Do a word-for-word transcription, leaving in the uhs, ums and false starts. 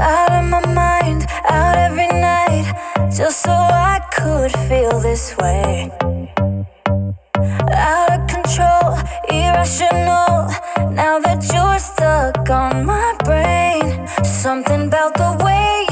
out of my mind, out every night, just so I could feel this way. Out of control, irrational, now that you're stuck on my brain. Something about the way